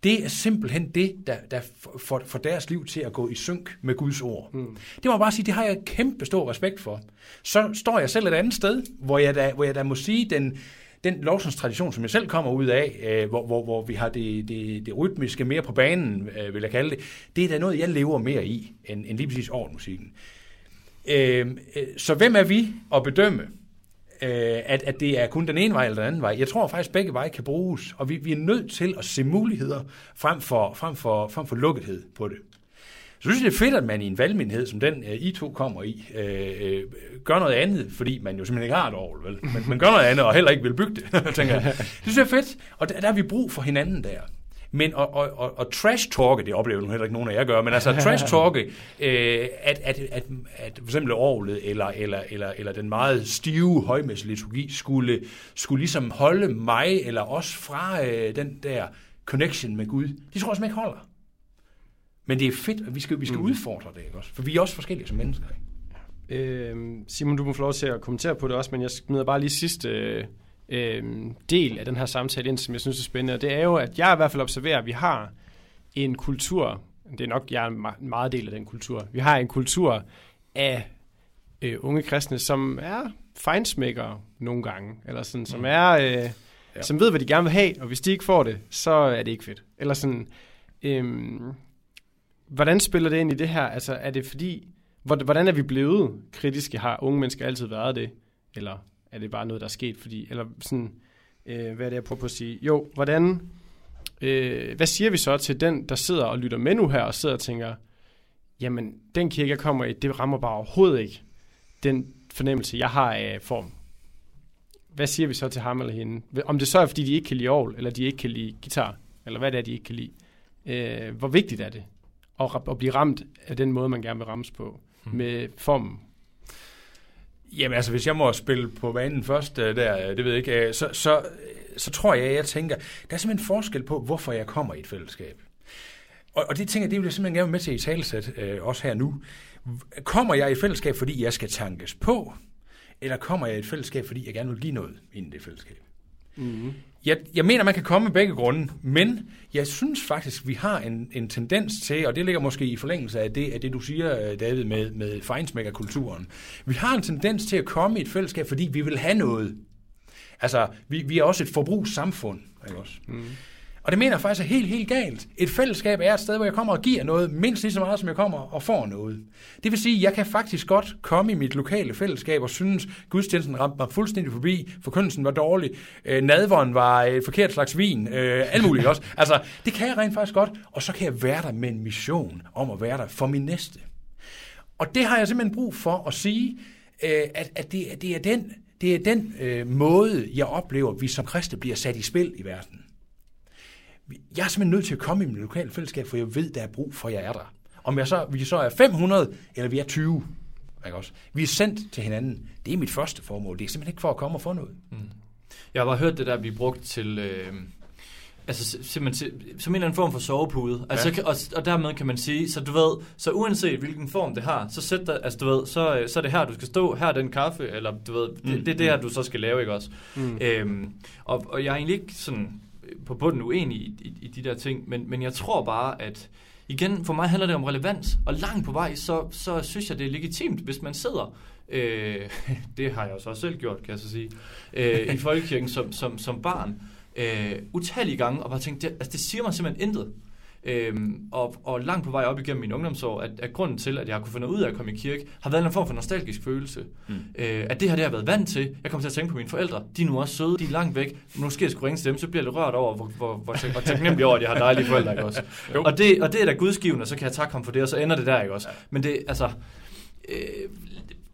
Det er simpelthen det, der, der får, får deres liv til at gå i synk med Guds ord. Mm. Det må jeg bare sige, det har jeg kæmpe stor respekt for. Så står jeg selv et andet sted, hvor jeg da, hvor jeg da må sige, den, den lovsangstradition, som jeg selv kommer ud af, øh, hvor, hvor, hvor vi har det, det, det rytmiske mere på banen, øh, vil jeg kalde det, det er da noget, jeg lever mere i, end, end lige præcis orgelmusikken. Øh, øh, så hvem er vi at bedømme, øh, at, at det er kun den ene vej eller den anden vej? Jeg tror faktisk, at begge veje kan bruges, og vi, vi er nødt til at se muligheder frem for, frem for, frem for lukkethed på det. Så synes jeg, det er fedt, at man i en valgmenighed, som den I to kommer i, øh, gør noget andet, fordi man jo simpelthen ikke har et orgel, vel? Men man gør noget andet, og heller ikke vil bygge det, tænker jeg. Det synes jeg er fedt, og der, der har vi brug for hinanden der. Men at, at, at, at trash-talke, det oplever nu heller ikke nogen af jer gør, men altså at trash-talke, øh, at, at, at, at for eksempel orgelet, eller, eller, eller, eller den meget stive højmesseliturgi, skulle, skulle ligesom holde mig eller os fra øh, den der connection med Gud, det tror jeg simpelthen ikke holder. Men det er fedt, at vi skal, vi skal mm. udfordre det, ikke også? For vi er også forskellige som mennesker, ikke? Øh, Simon, du må få lov til at kommentere på det også, men jeg smider bare lige sidste øh, del af den her samtale ind, som jeg synes er spændende, og det er jo, at jeg i hvert fald observerer, at vi har en kultur, det er nok, jeg er en meget del af den kultur, vi har en kultur af øh, unge kristne, som er fejnsmækkere nogle gange, eller sådan, som er, øh, ja. som ved, hvad de gerne vil have, og hvis de ikke får det, så er det ikke fedt. Eller sådan... Øh, Hvordan spiller det ind i det her? Altså, er det fordi... Hvordan er vi blevet kritiske? Har unge mennesker altid været det? Eller er det bare noget, der er sket? Fordi, eller sådan... Øh, hvad er det, jeg prøver på at sige? Jo, hvordan... Øh, hvad siger vi så til den, der sidder og lytter med nu her, og sidder og tænker, jamen, den kirke, jeg kommer i, det rammer bare overhovedet ikke den fornemmelse, jeg har af form. Hvad siger vi så til ham eller hende? Om det så er, fordi de ikke kan lide orgel, eller de ikke kan lide guitar, eller hvad det er, de ikke kan lide. Øh, hvor vigtigt er det? Og, og blive ramt af den måde, man gerne vil rammes på, hmm. med formen? Jamen altså, hvis jeg må spille på vanen først, der, det ved jeg ikke, så, så, så tror jeg, jeg tænker, der er simpelthen forskel på, hvorfor jeg kommer i et fællesskab. Og, og det tænker jeg, det vil jeg simpelthen gerne være med til i talesæt, øh, også her nu. Kommer jeg i et fællesskab, fordi jeg skal tankes på, eller kommer jeg i et fællesskab, fordi jeg gerne vil give noget inden det fællesskab? Mm-hmm. Jeg, jeg mener, man kan komme med begge grunde, men jeg synes faktisk, vi har en, en tendens til, og det ligger måske i forlængelse af det, af det du siger, David, med, med fejnsmækkerkulturen. Vi har en tendens til at komme i et fællesskab, fordi vi vil have noget. Altså, vi, vi er også et forbrugssamfund, ikke også? Mm-hmm. Og det mener jeg faktisk er helt, helt galt. Et fællesskab er et sted, hvor jeg kommer og giver noget, mindst lige så meget, som jeg kommer og får noget. Det vil sige, at jeg kan faktisk godt komme i mit lokale fællesskab og synes, gudstjenesten ramte mig fuldstændig forbi, forkyndelsen var dårlig, øh, nadveren var et forkert slags vin, øh, alt muligt også. Altså, det kan jeg rent faktisk godt, og så kan jeg være der med en mission om at være der for min næste. Og det har jeg simpelthen brug for at sige, øh, at, at det, det er den, det er den øh, måde, jeg oplever, at vi som kristne bliver sat i spil i verden. Jeg er simpelthen nødt til at komme i mit lokale fællesskab, for jeg ved, der er brug for, at jeg er der. Om jeg så, vi så er fem hundrede, eller vi er tyve. Ikke også? Vi er sendt til hinanden. Det er mit første formål. Det er simpelthen ikke for at komme og få noget. Mm. Jeg har bare hørt det der, vi brugte til... Øh, altså simpelthen til, som en eller anden form for sovepude. Altså, ja. og, og dermed kan man sige, så du ved, så uanset hvilken form det har, så sæt dig, altså du ved, så, så er det her, du skal stå, her den kaffe, eller du ved, det, mm. det er det her, du så skal lave, ikke også? Mm. Øhm, og, og jeg er egentlig ikke sådan... på bunden uenig i, i, i de der ting, men, men jeg tror bare, at igen, for mig handler det om relevans, og langt på vej, så, så synes jeg, det er legitimt, hvis man sidder, øh, det har jeg jo så også selv gjort, kan jeg så sige, øh, i Folkekirken som, som, som barn, øh, utallige gange, og bare tænkte, det, altså, det siger mig simpelthen intet. Øhm, og, og langt på vej op igennem min ungdomsår, at, at grunden til, at jeg har kunnet finde ud af at komme i kirke, har været en form for nostalgisk følelse. Mm. Øh, at det her, det har været vant til. Jeg kommer til at tænke på mine forældre. De er nu også søde, de er langt væk. Måske jeg skulle ringe til dem, så bliver jeg lidt rørt over, hvor, hvor, hvor tæ- og taknemmelig over, at jeg har dejlige forældre, ikke også? Og det, og det er da gudsgivende, så kan jeg takke ham for det, og så ender det der, ikke også? Men det, altså... Øh,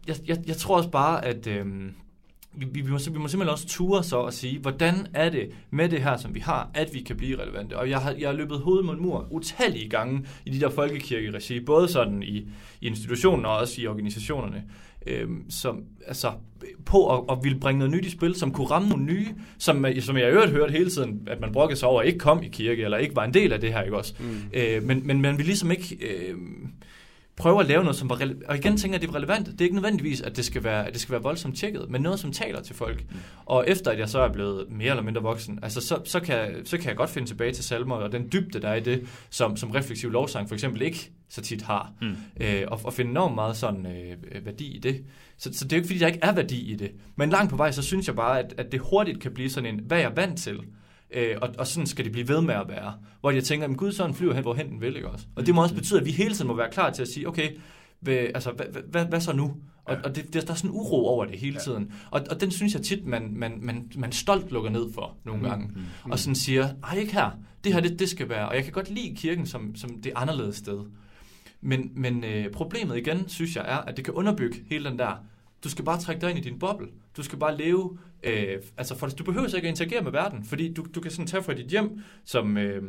jeg, jeg, jeg tror også bare, at... Øh, Vi, vi, må, vi må simpelthen også ture så og sige, hvordan er det med det her, som vi har, at vi kan blive relevante. Og jeg har, jeg har løbet hovedet mod en mur utallige gange i de der folkekirkeregi, både sådan i, i institutioner og også i organisationerne, øhm, som, altså, på at, at ville bringe noget nyt i spil, som kunne ramme nogle nye, som, som jeg i øvrigt hørte hele tiden, at man brokkede sig over, ikke kom i kirke, eller ikke var en del af det her, ikke også? Mm. Øh, men, men man vil ligesom ikke... Øh, prøve at lave noget, som var rele- og igen tænker jeg, at det er relevant. Det er ikke nødvendigvis, at det skal være, at det skal være voldsomt tjekket, men noget, som taler til folk. Mm. Og efter, at jeg så er blevet mere eller mindre voksen, altså så, så, kan, så kan jeg godt finde tilbage til salmer, og den dybde, der er i det, som, som refleksiv lovsang for eksempel ikke så tit har, mm. øh, og, og finde enormt meget sådan øh, værdi i det. Så, så det er jo ikke, fordi der ikke er værdi i det. Men langt på vej, så synes jeg bare, at, at det hurtigt kan blive sådan en, hvad jeg er vant til, Øh, og, og sådan skal det blive ved med at være. Hvor jeg tænker, at Gud sådan flyver hen, hvor hen den vil, ikke også? Og det må også betyde, at vi hele tiden må være klar til at sige, okay, hvad, altså, hvad, hvad, hvad så nu? Og, og det, der er sådan uro over det hele tiden. Og, og den synes jeg tit, man, man, man, man stolt lukker ned for nogle gange. Mm-hmm. Og sådan siger, ej ikke her, det her det, det skal være. Og jeg kan godt lide kirken som, som det anderledes sted. Men, men øh, problemet igen, synes jeg, er, at det kan underbygge hele den der, du skal bare trække dig ind i din boble. Du skal bare leve. Øh, altså, for, du behøver ikke at interagere med verden, fordi du, du kan sådan tage fra dit hjem, som, øh,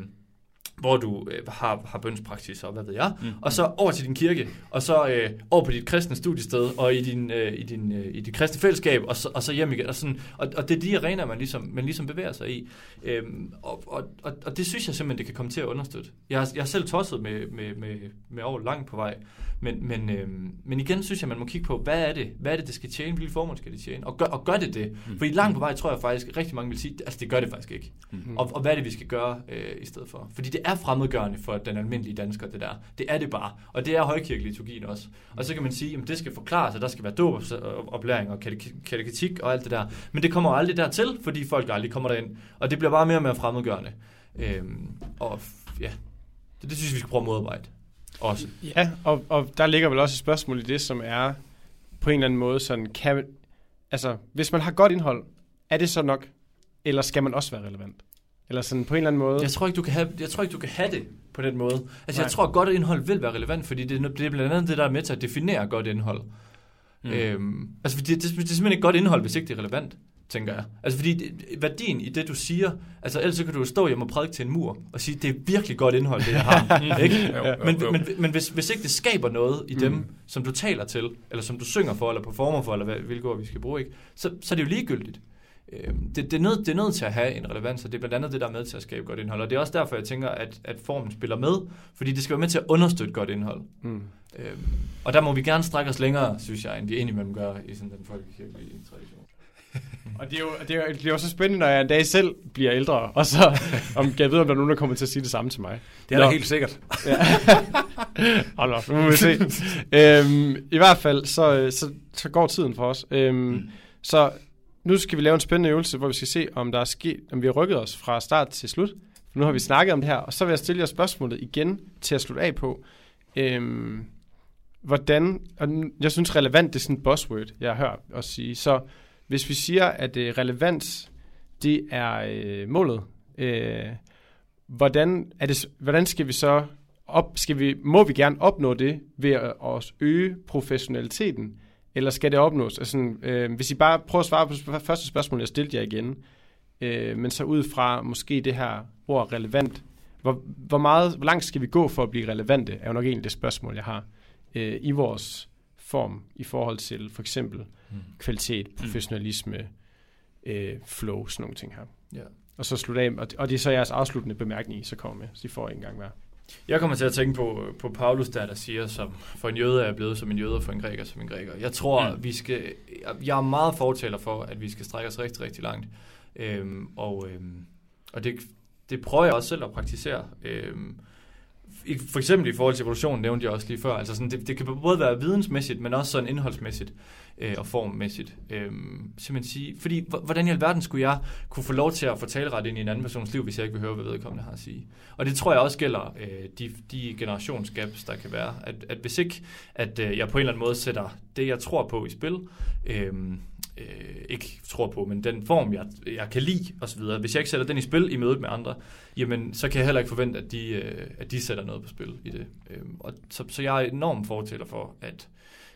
hvor du øh, har, har bønspraksis og hvad ved jeg, mm. og så over til din kirke, og så øh, over på dit kristne studiested, og i, din, øh, i, din, øh, i dit kristne fællesskab, og så, og så hjem igen. Og, sådan, og, og det er de arenaer, man ligesom, man ligesom bevæger sig i. Øh, og, og, og, og det synes jeg simpelthen, det kan komme til at understøtte. Jeg har selv tosset med, med, med, med over langt på vej, Men, men, øh, men igen synes jeg, man må kigge på, hvad er det, hvad er det, det skal tjene, hvilke formål skal det tjene, og gør, og gør det det? Mm. Fordi langt på vej tror jeg faktisk, at rigtig mange vil sige, altså det gør det faktisk ikke. Mm. Og, og hvad er det, vi skal gøre øh, i stedet for? Fordi det er fremmedgørende for den almindelige dansker, det der. Det er det bare. Og det er højkirkeliturgien også. Mm. Og så kan man sige, at det skal forklares, og der skal være dåbsoplæring og kateketik og alt det der. Men det kommer aldrig dertil, fordi folk aldrig kommer derind. Og det bliver bare mere og mere fremmedgørende. Øh, og ja, det, det synes jeg, vi skal prøve at modarbejde. Også. Ja, og, og der ligger vel også et spørgsmål i det, som er på en eller anden måde sådan, kan, altså hvis man har godt indhold, er det så nok, eller skal man også være relevant? Eller sådan på en eller anden måde? Jeg tror ikke, du kan have, jeg tror ikke, du kan have det på den måde. Altså Nej. Jeg tror, at godt indhold vil være relevant, fordi det, det er blandt andet det, der er med til at definere godt indhold. Mm. Øhm, altså det, det, det er simpelthen ikke godt indhold, hvis ikke det er relevant, tænker jeg. Altså fordi det, værdien i det, du siger, altså ellers så kan du stå hjemme og prædike til en mur og sige, det er virkelig godt indhold, det jeg har. Ikke? Jo, men jo. men, men hvis, hvis ikke det skaber noget i dem, mm. som du taler til, eller som du synger for, eller performer for, eller hvad, hvilke ord vi skal bruge, ikke? Så, så er det jo ligegyldigt. Det, det, er nød, det er nødt til at have en relevans, og det er blandt andet det, der er med til at skabe godt indhold. Og det er også derfor, jeg tænker, at, at formen spiller med, fordi det skal være med til at understøtte godt indhold. Mm. Øhm, og der må vi gerne strække os længere, synes jeg, end vi indimellem gør i sådan den folkekirkelige tradition. Og det er, jo, det, er jo, det er jo så spændende, når jeg en dag selv bliver ældre, og så om, jeg ved, om der er nogen, der kommer til at sige det samme til mig. Det er da helt sikkert. Ja. Hold op, nu må vi se. Øhm, I hvert fald, så, så, så går tiden for os. Øhm, mm. Så nu skal vi lave en spændende øvelse, hvor vi skal se, om der er sket, om vi har rykket os fra start til slut. For nu har vi snakket om det her, og så vil jeg stille jer spørgsmålet igen til at slutte af på. Øhm, hvordan, og jeg synes relevant, det er sådan et buzzword, jeg har hørt os sige, så hvis vi siger, at øh, relevans, det er øh, målet, øh, hvordan, er det, hvordan skal vi så op, skal vi, må vi gerne opnå det ved at også øge professionaliteten, eller skal det opnås? Altså, øh, hvis I bare prøver at svare på det første spørgsmål, jeg stillede jer igen, øh, men så ud fra måske det her ord relevant, hvor, hvor, meget, hvor langt skal vi gå for at blive relevante, er jo nok egentlig det spørgsmål, jeg har øh, i vores form i forhold til for eksempel mm. kvalitet, professionalisme, mm. øh, flow, sådan nogle ting her. Yeah. Og så slutte af, og det er så jeres afsluttende bemærkning, I så kommer med, så I får en gang hver. Jeg kommer til at tænke på, på Paulus, der, der siger, som for en jøde er jeg blevet som en jøde, og for en græker som en græker. Jeg tror, mm. vi skal, jeg er meget fortaler for, at vi skal strække os rigtig, rigtig langt. Øhm, og øhm, og det, det prøver jeg også selv at praktisere. Øhm, For eksempel i forhold til evolutionen, nævnte jeg også lige før. Altså sådan, det, det kan både være vidensmæssigt, men også sådan indholdsmæssigt øh, og formmæssigt. Øh, simpelthen sige, fordi hvordan i alverden skulle jeg kunne få lov til at fortælle ret ind i en anden persons liv, hvis jeg ikke vil høre, hvad vedkommende har at sige? Og det tror jeg også gælder øh, de, de generationsgaps, der kan være. At, at hvis ikke, at øh, jeg på en eller anden måde sætter det, jeg tror på i spil, øh, øh, ikke tror på, men den form, jeg, jeg kan lide osv., hvis jeg ikke sætter den i spil i mødet med andre, jamen så kan jeg heller ikke forvente, at de, øh, at de sætter noget på spil i det. Øhm, og så, så jeg er enormt fortæller for, at,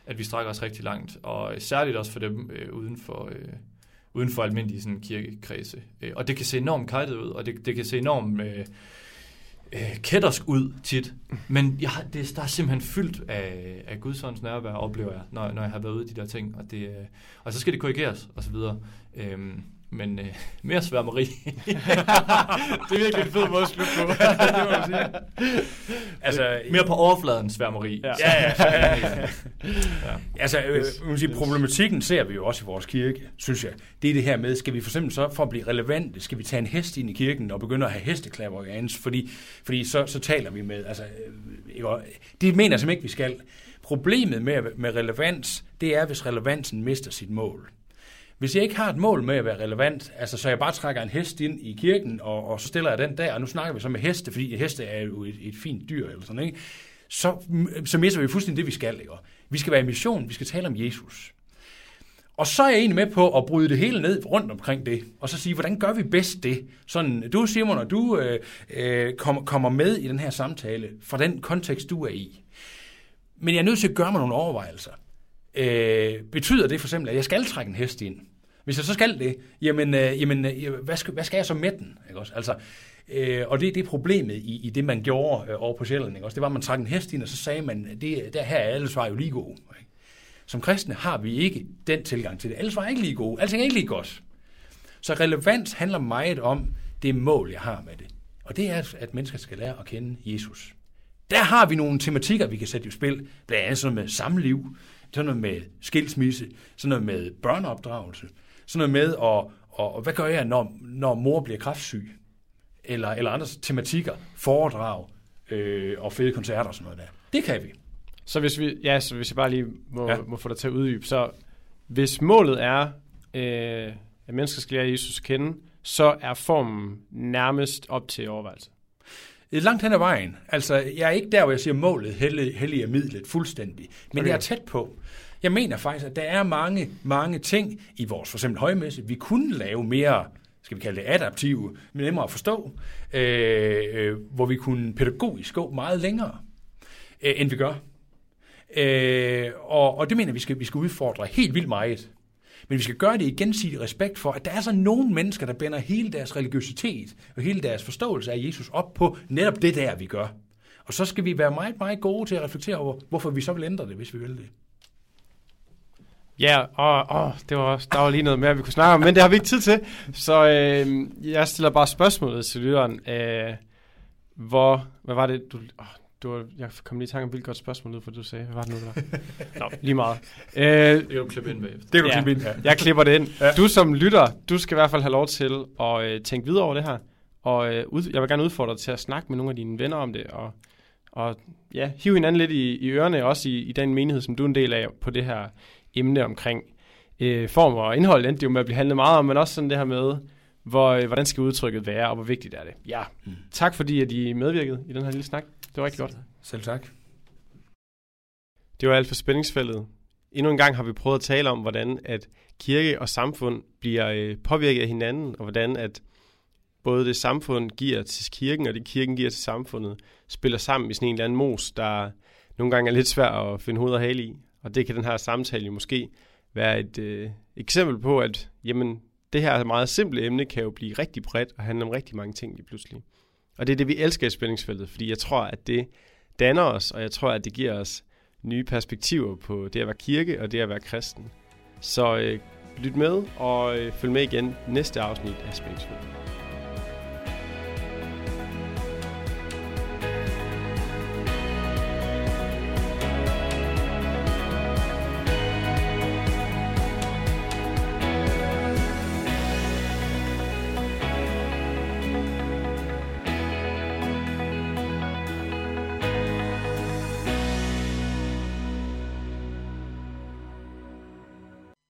at vi strækker os rigtig langt, og særligt også for dem øh, uden for, øh, uden for almindelige sådan, kirkekredse. Øh, og det kan se enormt kajtet ud, og det, det kan se enormt øh, øh, kættersk ud tit, men jeg, det, der er simpelthen fyldt af, af Gudsånds nærvær, oplever jeg, når, når jeg har været ude i de der ting, og, det, øh, og så skal det korrigeres, og så videre. Øhm, Men øh, mere sværmeri. Det er virkelig en fed måde at slutte på. Det må man sige. Altså, mere på overfladen sværmeri. Ja, ja, ja, ja, ja. Altså, man siger, problematikken ser vi jo også i vores kirke, synes jeg. Det er det her med, skal vi for eksempel så, for at blive relevante, skal vi tage en hest ind i kirken og begynde at have hesteklapper og andet, fordi, fordi så, så taler vi med. Altså, det mener jeg simpelthen ikke, vi skal. Problemet med, med relevans, det er, hvis relevansen mister sit mål. Hvis jeg ikke har et mål med at være relevant, altså så jeg bare trækker en hest ind i kirken, og, og så stiller jeg den der, og nu snakker vi så med heste, fordi heste er jo et, et fint dyr, eller sådan, ikke? Så, så mister vi fuldstændig det, vi skal. Ikke? Vi skal være i mission, vi skal tale om Jesus. Og så er jeg egentlig med på at bryde det hele ned rundt omkring det, og så sige, hvordan gør vi bedst det? Sådan, du Simon, og du øh, kommer med i den her samtale fra den kontekst, du er i. Men jeg er nødt til at gøre mig nogle overvejelser. Øh, betyder det for eksempel, at jeg skal trække en hest ind? Hvis jeg så skal det, jamen, øh, jamen øh, hvad, skal, hvad skal jeg så med den? Ikke også? Altså, øh, og det er det problemet i, i det, man gjorde øh, over på Sjælland. Ikke også? Det var, at man trak en hest ind, og så sagde man, det, der her er alle svar jo lige gode. Ikke? Som kristne har vi ikke den tilgang til det. Alle svar er ikke lige gode. Alting er ikke lige godt. Så relevans handler meget om det mål, jeg har med det. Og det er, at mennesker skal lære at kende Jesus. Der har vi nogle tematikker, vi kan sætte i spil. Blandt andet sådan noget med samliv, sådan noget med skilsmisse, sådan noget med børneopdragelse, sådan noget med, og, og, og hvad gør jeg, når, når mor bliver kræftsyg? Eller, eller andre tematikker, foredrag øh, og fede koncerter og sådan noget der. Det kan vi. Så hvis vi, ja, så hvis jeg bare lige må, ja. må få dig til at uddybe, så hvis målet er, øh, at mennesker skal lære Jesus at kende, så er formen nærmest op til overvejelse. Langt hen ad vejen. Altså, jeg er ikke der, hvor jeg siger, målet helliger midlet fuldstændig. Men okay. Jeg er tæt på. Jeg mener faktisk, at der er mange, mange ting i vores for eksempel højmesse, vi kunne lave mere, skal vi kalde det adaptive, men nemmere at forstå, øh, øh, hvor vi kunne pædagogisk gå meget længere, øh, end vi gør. Øh, og, og det mener vi skal, vi skal udfordre helt vildt meget. Men vi skal gøre det i gensidig respekt for, at der er så nogle mennesker, der binder hele deres religiøsitet og hele deres forståelse af Jesus op på netop det der, vi gør. Og så skal vi være meget, meget gode til at reflektere over, hvorfor vi så vil ændre det, hvis vi vil det. Ja, og, og det var også, der var lige noget mere, vi kunne snakke om, men det har vi ikke tid til. Så øh, jeg stiller bare spørgsmålet til lytteren. Øh, hvor, hvad var det, du... Oh. Du, jeg kom lige i tanke om et vildt godt spørgsmål ud, for du sagde, hvad var det nu, der var? Nå, lige meget. Øh, det kan du klippe ind bagefter. Det kan du klippe ind, ja. Jeg klipper det ind. Ja. Du som lytter, du skal i hvert fald have lov til at øh, tænke videre over det her, og øh, ud, jeg vil gerne udfordre dig til at snakke med nogle af dine venner om det, og, og ja, hive hinanden lidt i, i ørerne, også i, i den menighed, som du er en del af på det her emne omkring øh, form og indhold, endte det jo med at blive handlet meget om, men også sådan det her med, hvor, hvordan skal udtrykket være, og hvor vigtigt er det. Ja, mm. Tak fordi, at I medvirkede i den her lille snak. Det var rigtig godt. Selv tak. Det var alt for spændingsfeltet. Endnu en gang har vi prøvet at tale om, hvordan at kirke og samfund bliver påvirket af hinanden, og hvordan at både det samfund giver til kirken, og det kirken giver til samfundet, spiller sammen i sådan en eller anden mos, der nogle gange er lidt svær at finde hoved og hale i. Og det kan den her samtale måske være et øh, eksempel på, at jamen, det her meget simple emne kan jo blive rigtig bredt og handle om rigtig mange ting lige pludselig. Og det er det, vi elsker i spændingsfeltet, fordi jeg tror, at det danner os, og jeg tror, at det giver os nye perspektiver på det at være kirke og det at være kristen. Så øh, lyt med og øh, følg med igen næste afsnit af Spændingsfeltet.